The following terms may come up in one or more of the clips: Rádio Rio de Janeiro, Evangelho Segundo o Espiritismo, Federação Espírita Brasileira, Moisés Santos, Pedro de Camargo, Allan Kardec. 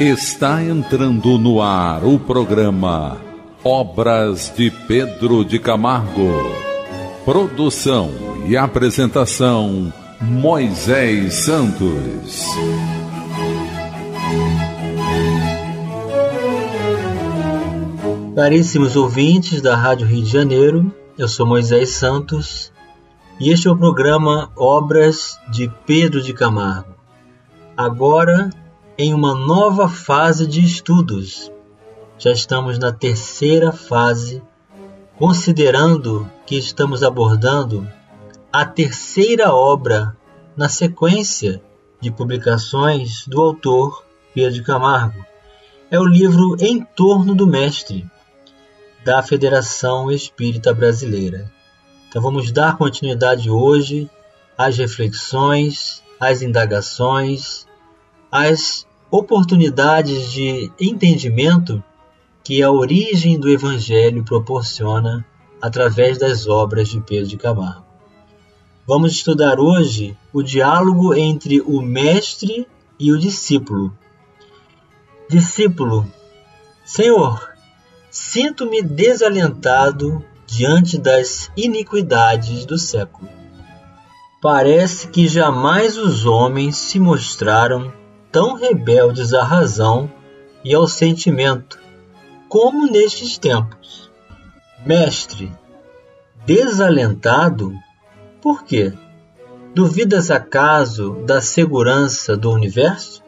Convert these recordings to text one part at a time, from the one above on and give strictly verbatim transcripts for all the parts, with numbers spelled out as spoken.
Está entrando no ar o programa Obras de Pedro de Camargo. Produção e apresentação Moisés Santos. Caríssimos ouvintes da Rádio Rio de Janeiro, eu sou Moisés Santos e este é o programa Obras de Pedro de Camargo. Agora, em uma nova fase de estudos, já estamos na terceira fase, considerando que estamos abordando a terceira obra na sequência de publicações do autor Pedro de Camargo. É o livro Em Torno do Mestre, da Federação Espírita Brasileira. Então vamos dar continuidade hoje às reflexões, às indagações, às oportunidades de entendimento que a origem do Evangelho proporciona através das obras de Pedro de Camargo. Vamos estudar hoje o diálogo entre o mestre e o discípulo. Discípulo: Senhor, sinto-me desalentado diante das iniquidades do século. Parece que jamais os homens se mostraram tão rebeldes à razão e ao sentimento como nestes tempos. Mestre: desalentado? Por quê? Duvidas acaso da segurança do universo?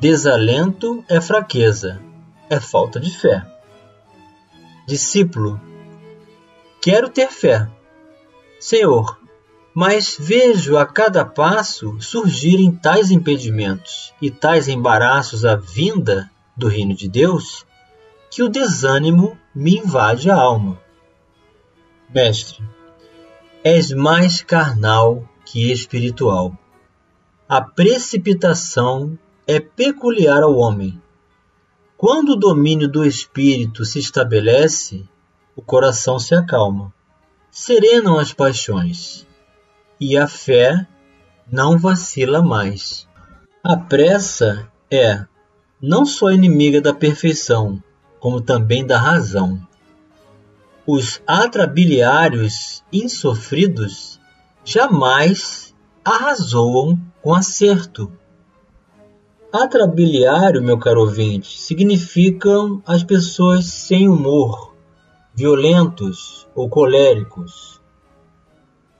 Desalento é fraqueza, é falta de fé. Discípulo: quero ter fé, Senhor, mas vejo a cada passo surgirem tais impedimentos e tais embaraços à vinda do reino de Deus, que o desânimo me invade a alma. Mestre: és mais carnal que espiritual. A precipitação é peculiar ao homem. Quando o domínio do espírito se estabelece, o coração se acalma, serenam as paixões, e a fé não vacila mais. A pressa é não só inimiga da perfeição, como também da razão. Os atrabiliários insofridos jamais arrazoam com acerto. Atrabiliário, meu caro ouvinte, significam as pessoas sem humor, violentos ou coléricos.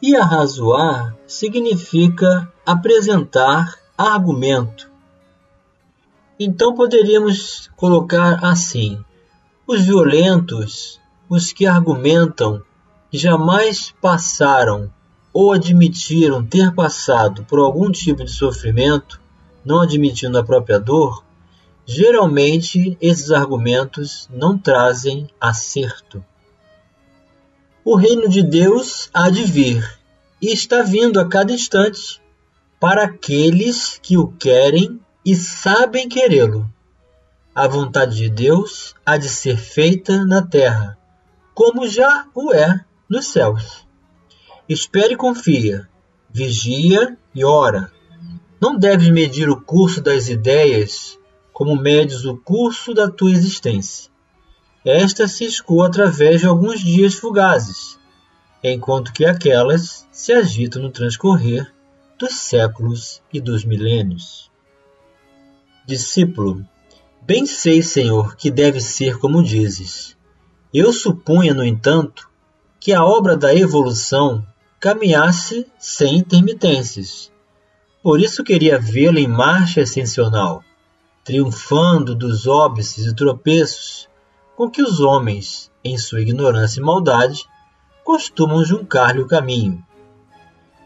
E arrazoar significa apresentar argumento. Então poderíamos colocar assim: os violentos, os que argumentam, jamais passaram ou admitiram ter passado por algum tipo de sofrimento, não admitindo a própria dor. Geralmente esses argumentos não trazem acerto. O reino de Deus há de vir, e está vindo a cada instante, para aqueles que o querem e sabem querê-lo. A vontade de Deus há de ser feita na terra, como já o é nos céus. Espere e confia, vigia e ora. Não deves medir o curso das ideias como medes o curso da tua existência. Esta se escoa através de alguns dias fugazes, enquanto que aquelas se agitam no transcorrer dos séculos e dos milênios. Discípulo: bem sei, Senhor, que deve ser como dizes. Eu supunha, no entanto, que a obra da evolução caminhasse sem intermitências. Por isso queria vê-la em marcha ascensional, triunfando dos óbices e tropeços com que os homens, em sua ignorância e maldade, costumam juncar-lhe o caminho.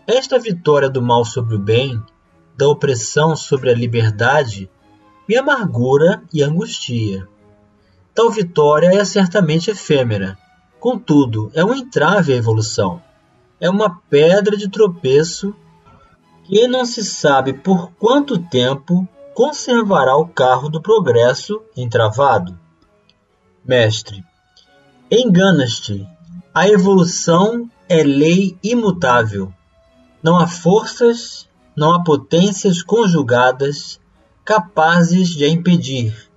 Esta vitória do mal sobre o bem, da opressão sobre a liberdade, me amargura e angustia. Tal vitória é certamente efêmera, contudo, é um entrave à evolução. É uma pedra de tropeço que não se sabe por quanto tempo conservará o carro do progresso entravado. Mestre: enganas-te. A evolução é lei imutável. Não há forças, não há potências conjugadas capazes de a impedir,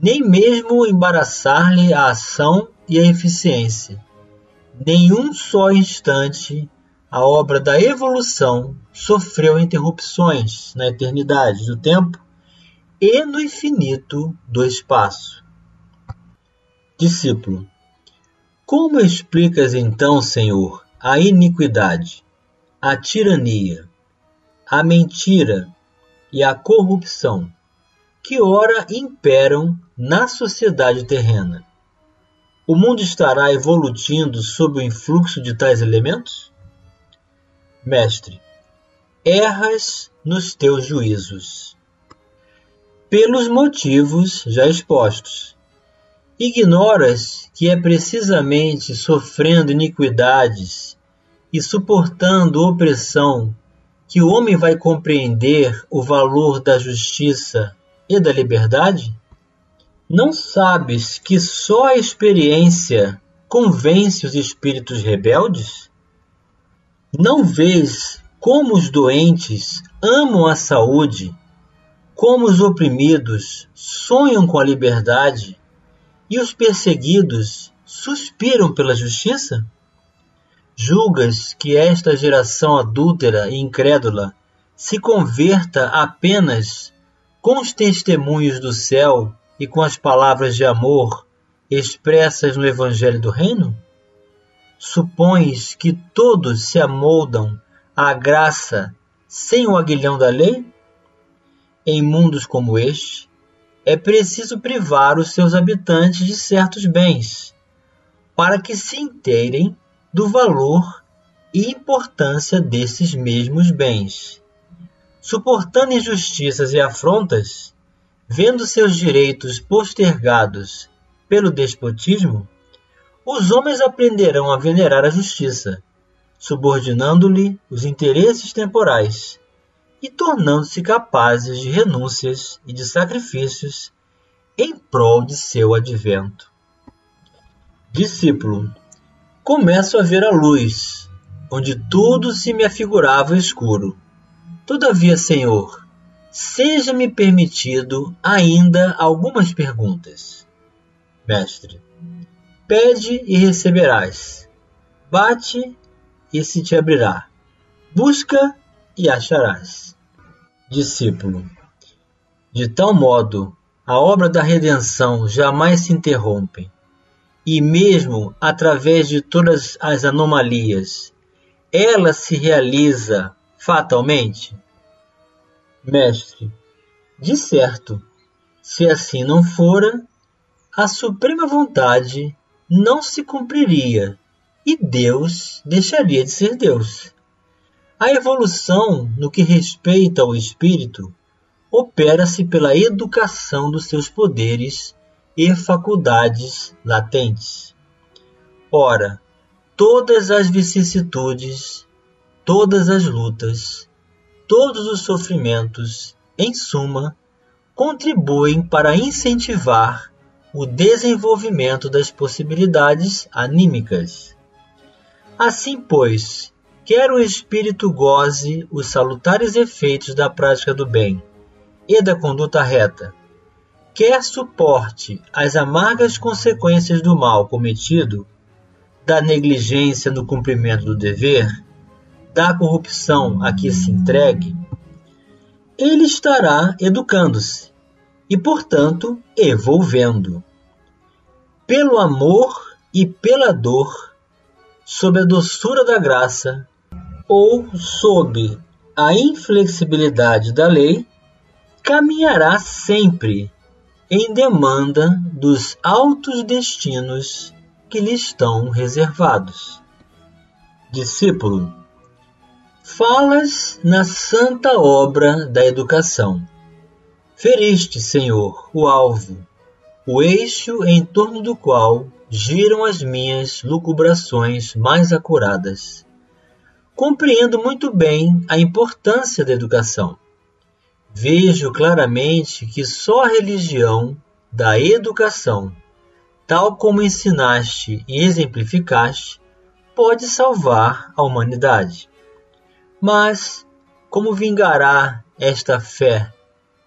nem mesmo embaraçar-lhe a ação e a eficiência. Nenhum só instante a obra da evolução sofreu interrupções na eternidade do tempo e no infinito do espaço. Discípulo: como explicas então, Senhor, a iniquidade, a tirania, a mentira e a corrupção que ora imperam na sociedade terrena? O mundo estará evolutindo sob o influxo de tais elementos? Mestre: erras nos teus juízos, pelos motivos já expostos. Ignoras que é precisamente sofrendo iniquidades e suportando opressão que o homem vai compreender o valor da justiça e da liberdade? Não sabes que só a experiência convence os espíritos rebeldes? Não vês como os doentes amam a saúde, como os oprimidos sonham com a liberdade e os perseguidos suspiram pela justiça? Julgas que esta geração adúltera e incrédula se converta apenas com os testemunhos do céu e com as palavras de amor expressas no Evangelho do Reino? Supões que todos se amoldam à graça sem o aguilhão da lei? Em mundos como este, é preciso privar os seus habitantes de certos bens, para que se inteirem do valor e importância desses mesmos bens. Suportando injustiças e afrontas, vendo seus direitos postergados pelo despotismo, os homens aprenderão a venerar a justiça, subordinando-lhe os interesses temporais e tornando-se capazes de renúncias e de sacrifícios em prol de seu advento. Discípulo: começo a ver a luz, onde tudo se me afigurava escuro. Todavia, Senhor, seja-me permitido ainda algumas perguntas. Mestre: pede e receberás, bate e se te abrirá, busca e acharás. Discípulo: de tal modo, a obra da redenção jamais se interrompe, e mesmo através de todas as anomalias, ela se realiza fatalmente? Mestre: de certo, se assim não fora, a suprema vontade não se cumpriria e Deus deixaria de ser Deus. A evolução, no que respeita ao espírito, opera-se pela educação dos seus poderes e faculdades latentes. Ora, todas as vicissitudes, todas as lutas, todos os sofrimentos, em suma, contribuem para incentivar o desenvolvimento das possibilidades anímicas. Assim, pois, quer o espírito goze os salutares efeitos da prática do bem e da conduta reta, quer suporte as amargas consequências do mal cometido, da negligência no cumprimento do dever, da corrupção a que se entregue, ele estará educando-se e, portanto, evolvendo. Pelo amor e pela dor, sob a doçura da graça ou sob a inflexibilidade da lei, caminhará sempre em demanda dos altos destinos que lhe estão reservados. Discípulo: falas na santa obra da educação. Feriste, Senhor, o alvo, o eixo em torno do qual giram as minhas lucubrações mais acuradas. Compreendo muito bem a importância da educação. Vejo claramente que só a religião da educação, tal como ensinaste e exemplificaste, pode salvar a humanidade. Mas como vingará esta fé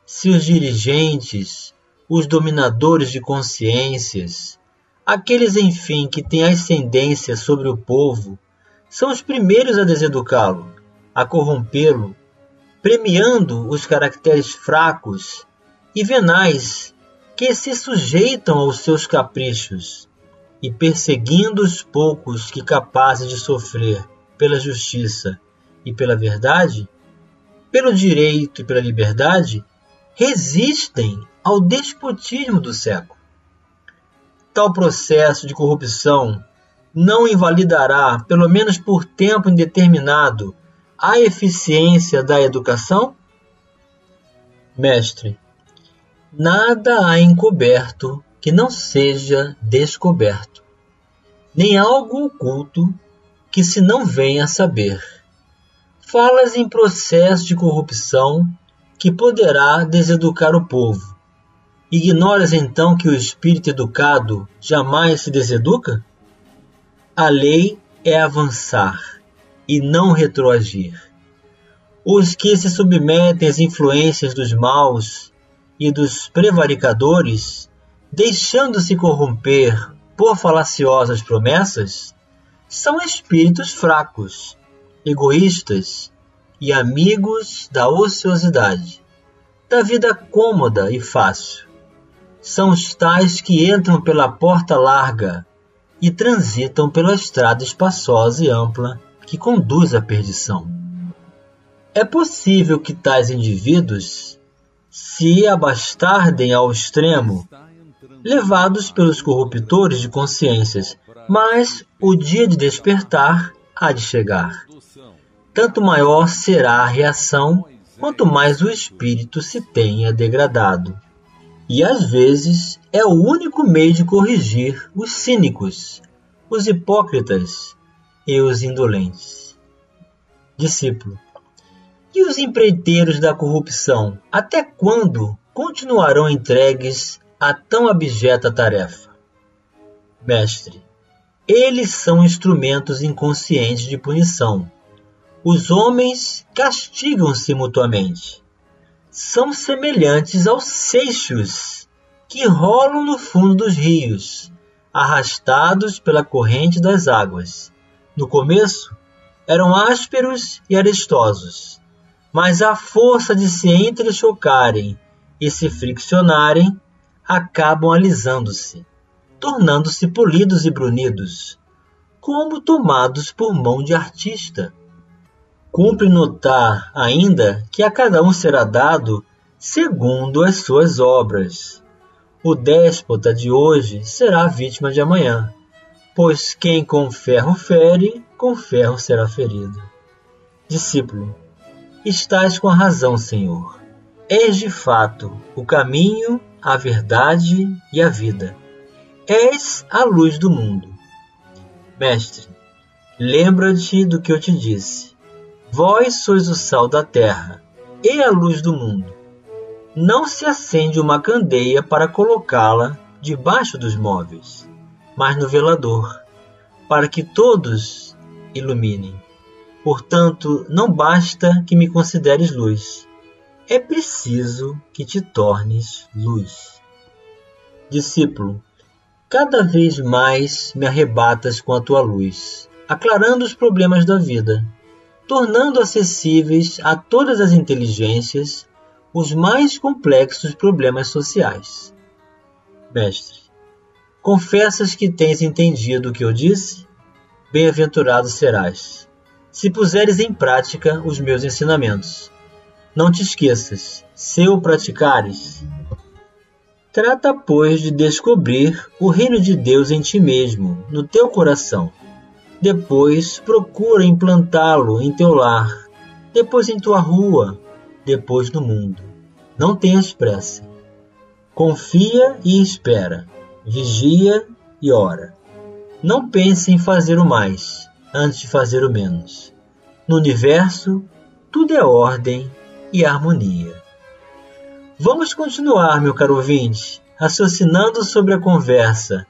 se os dirigentes, os dominadores de consciências, aqueles, enfim, que têm ascendência sobre o povo, são os primeiros a deseducá-lo, a corrompê-lo, premiando os caracteres fracos e venais que se sujeitam aos seus caprichos e perseguindo os poucos que capazes de sofrer pela justiça e pela verdade, pelo direito e pela liberdade, resistem ao despotismo do século. Tal processo de corrupção não invalidará, pelo menos por tempo indeterminado, a eficiência da educação? Mestre, nada há encoberto que não seja descoberto, nem algo oculto que se não venha a saber. Falas em processo de corrupção que poderá deseducar o povo. Ignoras então que o espírito educado jamais se deseduca? A lei é avançar e não retroagir. Os que se submetem às influências dos maus e dos prevaricadores, deixando-se corromper por falaciosas promessas, são espíritos fracos, egoístas e amigos da ociosidade, da vida cômoda e fácil. São os tais que entram pela porta larga e transitam pela estrada espaçosa e ampla que conduz à perdição. É possível que tais indivíduos se abastardem ao extremo, levados pelos corruptores de consciências, mas o dia de despertar há de chegar. Tanto maior será a reação, quanto mais o espírito se tenha degradado. E às vezes é o único meio de corrigir os cínicos, os hipócritas e os indolentes. Discípulo: e os empreiteiros da corrupção, até quando continuarão entregues a tão abjeta tarefa? Mestre: eles são instrumentos inconscientes de punição. Os homens castigam-se mutuamente. São semelhantes aos seixos que rolam no fundo dos rios, arrastados pela corrente das águas. No começo, eram ásperos e arestosos, mas à força de se entrechocarem e se friccionarem, acabam alisando-se, tornando-se polidos e brunidos, como tomados por mão de artista. Cumpre notar ainda que a cada um será dado segundo as suas obras. O déspota de hoje será a vítima de amanhã, pois quem com ferro fere, com ferro será ferido. Discípulo: estás com a razão, Senhor. És de fato o caminho, a verdade e a vida. És a luz do mundo. Mestre: lembra-te do que eu te disse. Vós sois o sal da terra e a luz do mundo. Não se acende uma candeia para colocá-la debaixo dos móveis, mas no velador, para que todos iluminem. Portanto, não basta que me consideres luz, é preciso que te tornes luz. Discípulo: cada vez mais me arrebatas com a tua luz, aclarando os problemas da vida, tornando acessíveis a todas as inteligências os mais complexos problemas sociais. Mestre: confessas que tens entendido o que eu disse? Bem-aventurado serás se puseres em prática os meus ensinamentos. Não te esqueças, se o praticares. Trata, pois, de descobrir o reino de Deus em ti mesmo, no teu coração. Depois procura implantá-lo em teu lar, depois em tua rua, depois no mundo. Não tenhas pressa. Confia e espera, vigia e ora. Não pense em fazer o mais antes de fazer o menos. No universo, tudo é ordem e harmonia. Vamos continuar, meu caro ouvinte, raciocinando sobre a conversa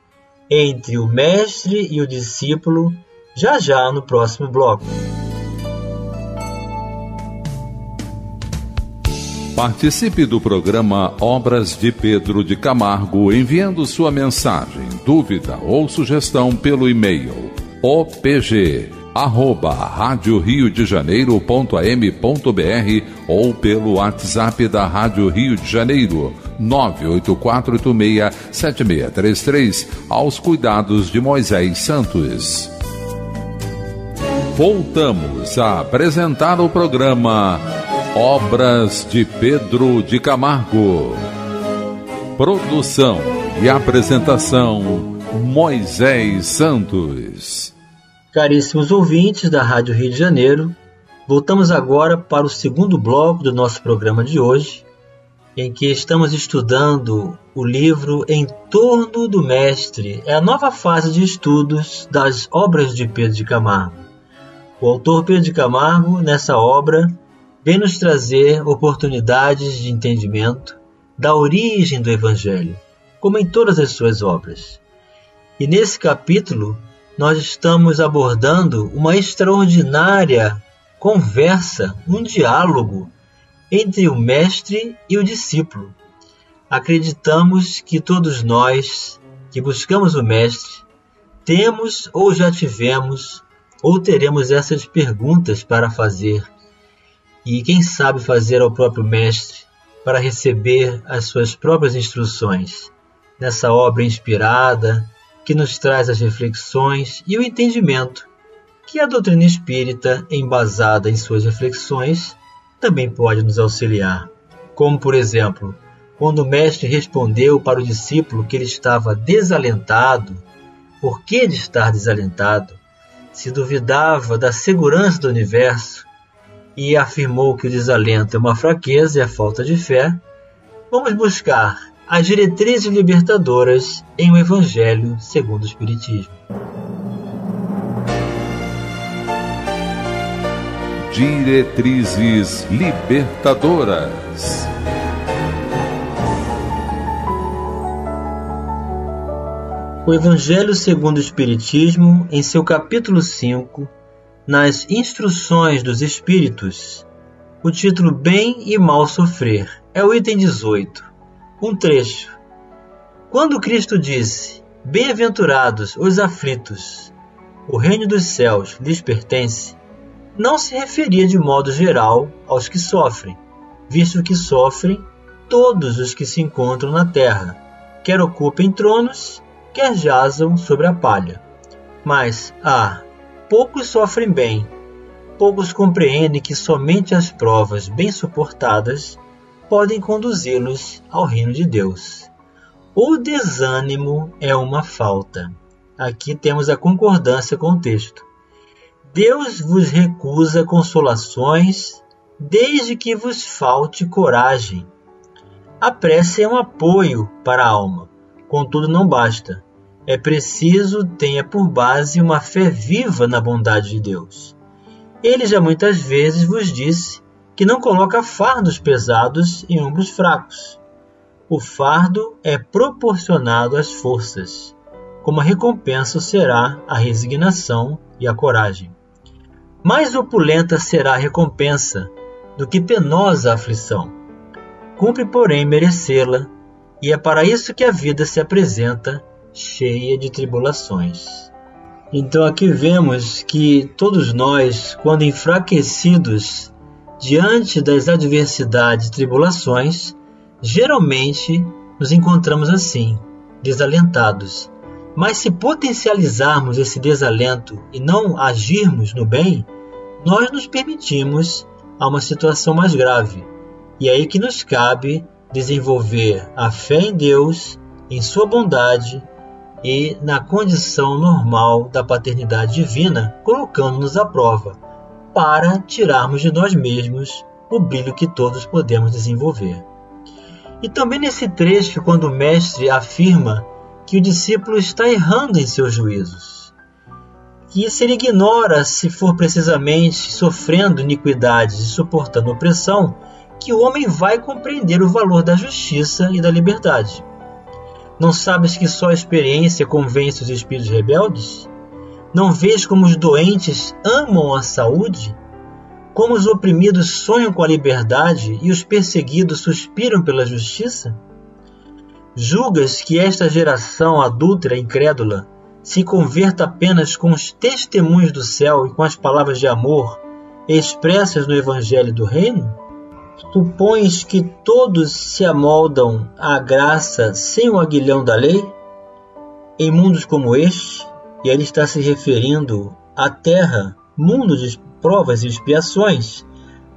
entre o mestre e o discípulo, já já no próximo bloco. Participe do programa Obras de Pedro de Camargo enviando sua mensagem, dúvida ou sugestão pelo e-mail o p g arroba rádio rio de janeiro ponto a m ponto b r ou pelo WhatsApp da Rádio Rio de Janeiro nove oito quatro oito seis sete seis três três, aos cuidados de Moisés Santos. Voltamos a apresentar o programa Obras de Pedro de Camargo. Produção e apresentação Moisés Santos. Caríssimos ouvintes da Rádio Rio de Janeiro, voltamos agora para o segundo bloco do nosso programa de hoje, em que estamos estudando o livro Em Torno do Mestre. É a nova fase de estudos das obras de Pedro de Camargo. O autor Pedro de Camargo, nessa obra, vem nos trazer oportunidades de entendimento da origem do Evangelho, como em todas as suas obras. E nesse capítulo, nós estamos abordando uma extraordinária conversa, um diálogo entre o mestre e o discípulo. Acreditamos que todos nós que buscamos o mestre temos ou já tivemos ou teremos essas perguntas para fazer, e quem sabe fazer ao próprio mestre para receber as suas próprias instruções, nessa obra inspirada que nos traz as reflexões e o entendimento que a doutrina espírita, embasada em suas reflexões, também pode nos auxiliar. Como, por exemplo, quando o mestre respondeu para o discípulo que ele estava desalentado, por que de estar desalentado? Se duvidava da segurança do universo e afirmou que o desalento é uma fraqueza e a falta de fé, vamos buscar as diretrizes libertadoras em O Evangelho Segundo o Espiritismo. Diretrizes libertadoras. O Evangelho Segundo o Espiritismo, em seu capítulo cinco, nas Instruções dos Espíritos, o título Bem e Mal Sofrer, é o item dezoito, um trecho. Quando Cristo disse, bem-aventurados os aflitos, o reino dos céus lhes pertence, não se referia de modo geral aos que sofrem, visto que sofrem todos os que se encontram na terra, quer ocupem tronos, quer jazam sobre a palha. Mas, ah, poucos sofrem bem, poucos compreendem que somente as provas bem suportadas podem conduzi-los ao reino de Deus. O desânimo é uma falta. Aqui temos a concordância com o texto. Deus vos recusa consolações, desde que vos falte coragem. A prece é um apoio para a alma, contudo não basta. É preciso tenha por base uma fé viva na bondade de Deus. Ele já muitas vezes vos disse que não coloca fardos pesados em ombros fracos. O fardo é proporcionado às forças, como a recompensa será a resignação e a coragem. Mais opulenta será a recompensa do que penosa a aflição. Cumpre, porém, merecê-la, e é para isso que a vida se apresenta cheia de tribulações. Então aqui vemos que todos nós, quando enfraquecidos diante das adversidades e tribulações, geralmente nos encontramos assim, desalentados. Mas se potencializarmos esse desalento e não agirmos no bem, nós nos permitimos a uma situação mais grave. E é aí que nos cabe desenvolver a fé em Deus, em sua bondade e na condição normal da paternidade divina, colocando-nos à prova, para tirarmos de nós mesmos o brilho que todos podemos desenvolver. E também nesse trecho, quando o mestre afirma que o discípulo está errando em seus juízos, que se ele ignora, se for precisamente sofrendo iniquidades e suportando opressão, que o homem vai compreender o valor da justiça e da liberdade. Não sabes que só a experiência convence os espíritos rebeldes? Não vês como os doentes amam a saúde? Como os oprimidos sonham com a liberdade e os perseguidos suspiram pela justiça? Julgas que esta geração adúltera e incrédula se converta apenas com os testemunhos do céu e com as palavras de amor expressas no Evangelho do Reino? Supões que todos se amoldam à graça sem o aguilhão da lei? Em mundos como este, e ele está se referindo à Terra, mundo de provas e expiações,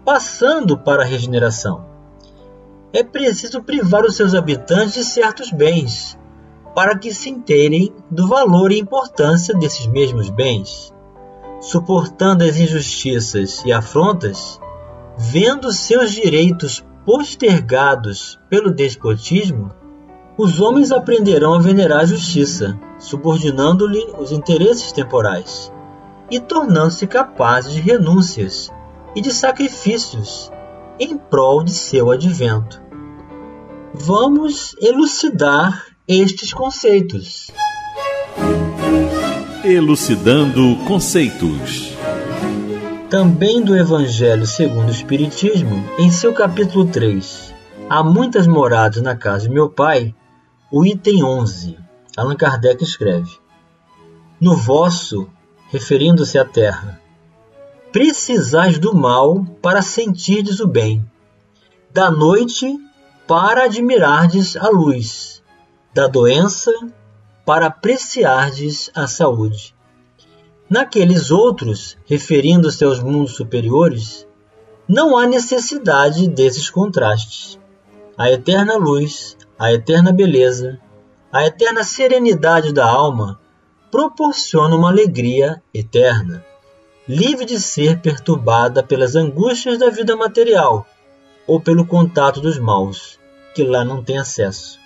passando para a regeneração, é preciso privar os seus habitantes de certos bens, para que se inteirem do valor e importância desses mesmos bens, suportando as injustiças e afrontas, vendo seus direitos postergados pelo despotismo, os homens aprenderão a venerar a justiça, subordinando-lhe os interesses temporais e tornando-se capazes de renúncias e de sacrifícios em prol de seu advento. Vamos elucidar estes conceitos. Elucidando conceitos. Também do Evangelho Segundo o Espiritismo, em seu capítulo três, Há muitas moradas na casa de meu pai, o item onze, Allan Kardec escreve: no vosso, referindo-se à terra, precisais do mal para sentirdes o bem, da noite para admirardes a luz, da doença para apreciardes a saúde. Naqueles outros, referindo-se aos mundos superiores, não há necessidade desses contrastes. A eterna luz, a eterna beleza, a eterna serenidade da alma proporciona uma alegria eterna, livre de ser perturbada pelas angústias da vida material ou pelo contato dos maus, que lá não tem acesso.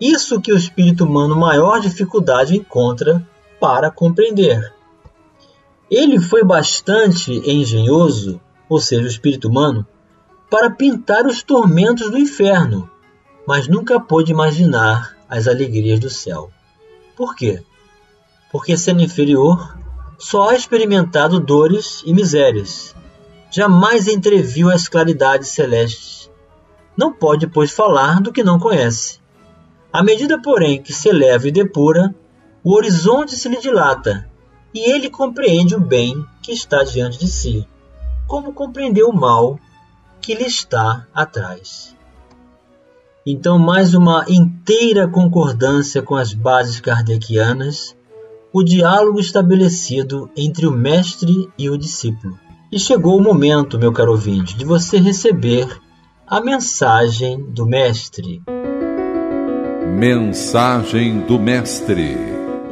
Isso que o espírito humano maior dificuldade encontra para compreender. Ele foi bastante engenhoso, ou seja, o espírito humano, para pintar os tormentos do inferno, mas nunca pôde imaginar as alegrias do céu. Por quê? Porque, sendo inferior, só há experimentado dores e misérias. Jamais entreviu as claridades celestes. Não pode, pois, falar do que não conhece. À medida, porém, que se eleva e depura, o horizonte se lhe dilata, e ele compreende o bem que está diante de si, como compreendeu o mal que lhe está atrás. Então, mais uma inteira concordância com as bases kardecianas, o diálogo estabelecido entre o mestre e o discípulo. E chegou o momento, meu caro ouvinte, de você receber a mensagem do mestre. Mensagem do mestre.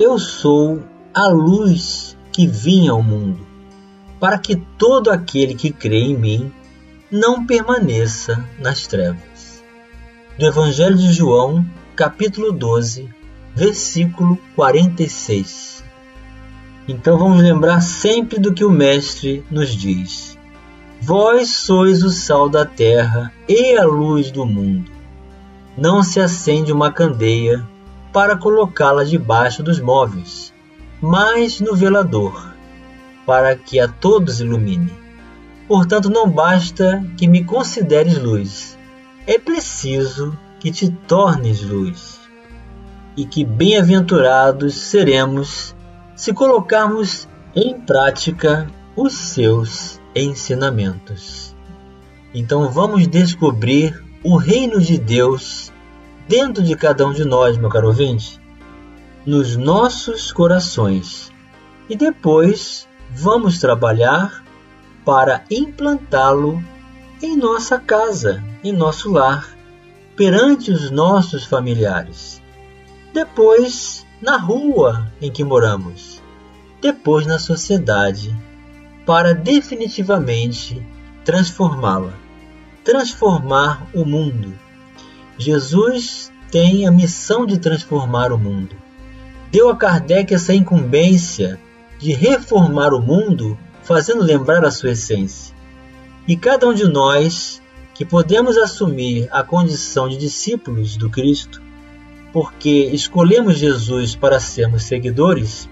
Eu sou a luz que vim ao mundo, para que todo aquele que crê em mim não permaneça nas trevas. Do Evangelho de João, capítulo doze, versículo quarenta e seis. Então vamos lembrar sempre do que o Mestre nos diz: vós sois o sal da terra e a luz do mundo. Não se acende uma candeia para colocá-la debaixo dos móveis, mas no velador, para que a todos ilumine. Portanto, não basta que me consideres luz, é preciso que te tornes luz. E que bem-aventurados seremos se colocarmos em prática os seus ensinamentos. Então vamos descobrir o reino de Deus dentro de cada um de nós, meu caro ouvinte, nos nossos corações. E depois vamos trabalhar para implantá-lo em nossa casa, em nosso lar, perante os nossos familiares, depois na rua em que moramos, depois na sociedade, para definitivamente transformá-la, transformar o mundo. Jesus tem a missão de transformar o mundo. Deu a Kardec essa incumbência de reformar o mundo, fazendo lembrar a sua essência. E cada um de nós que podemos assumir a condição de discípulos do Cristo, porque escolhemos Jesus para sermos seguidores,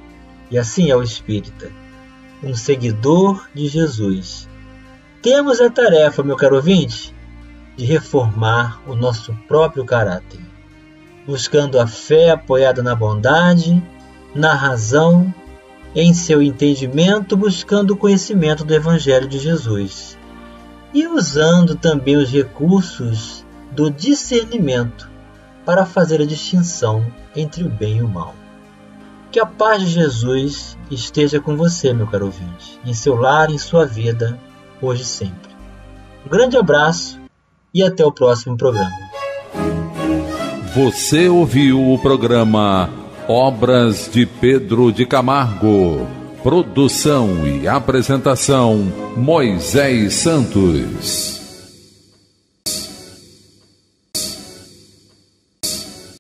e assim é o espírita, um seguidor de Jesus, temos a tarefa, meu caro ouvinte, de reformar o nosso próprio caráter, buscando a fé apoiada na bondade, na razão, em seu entendimento, buscando o conhecimento do Evangelho de Jesus e usando também os recursos do discernimento para fazer a distinção entre o bem e o mal. Que a paz de Jesus esteja com você, meu caro ouvinte, em seu lar, em sua vida, hoje e sempre. Um grande abraço e até o próximo programa. Você ouviu o programa Obras de Pedro de Camargo. Produção e apresentação, Moisés Santos.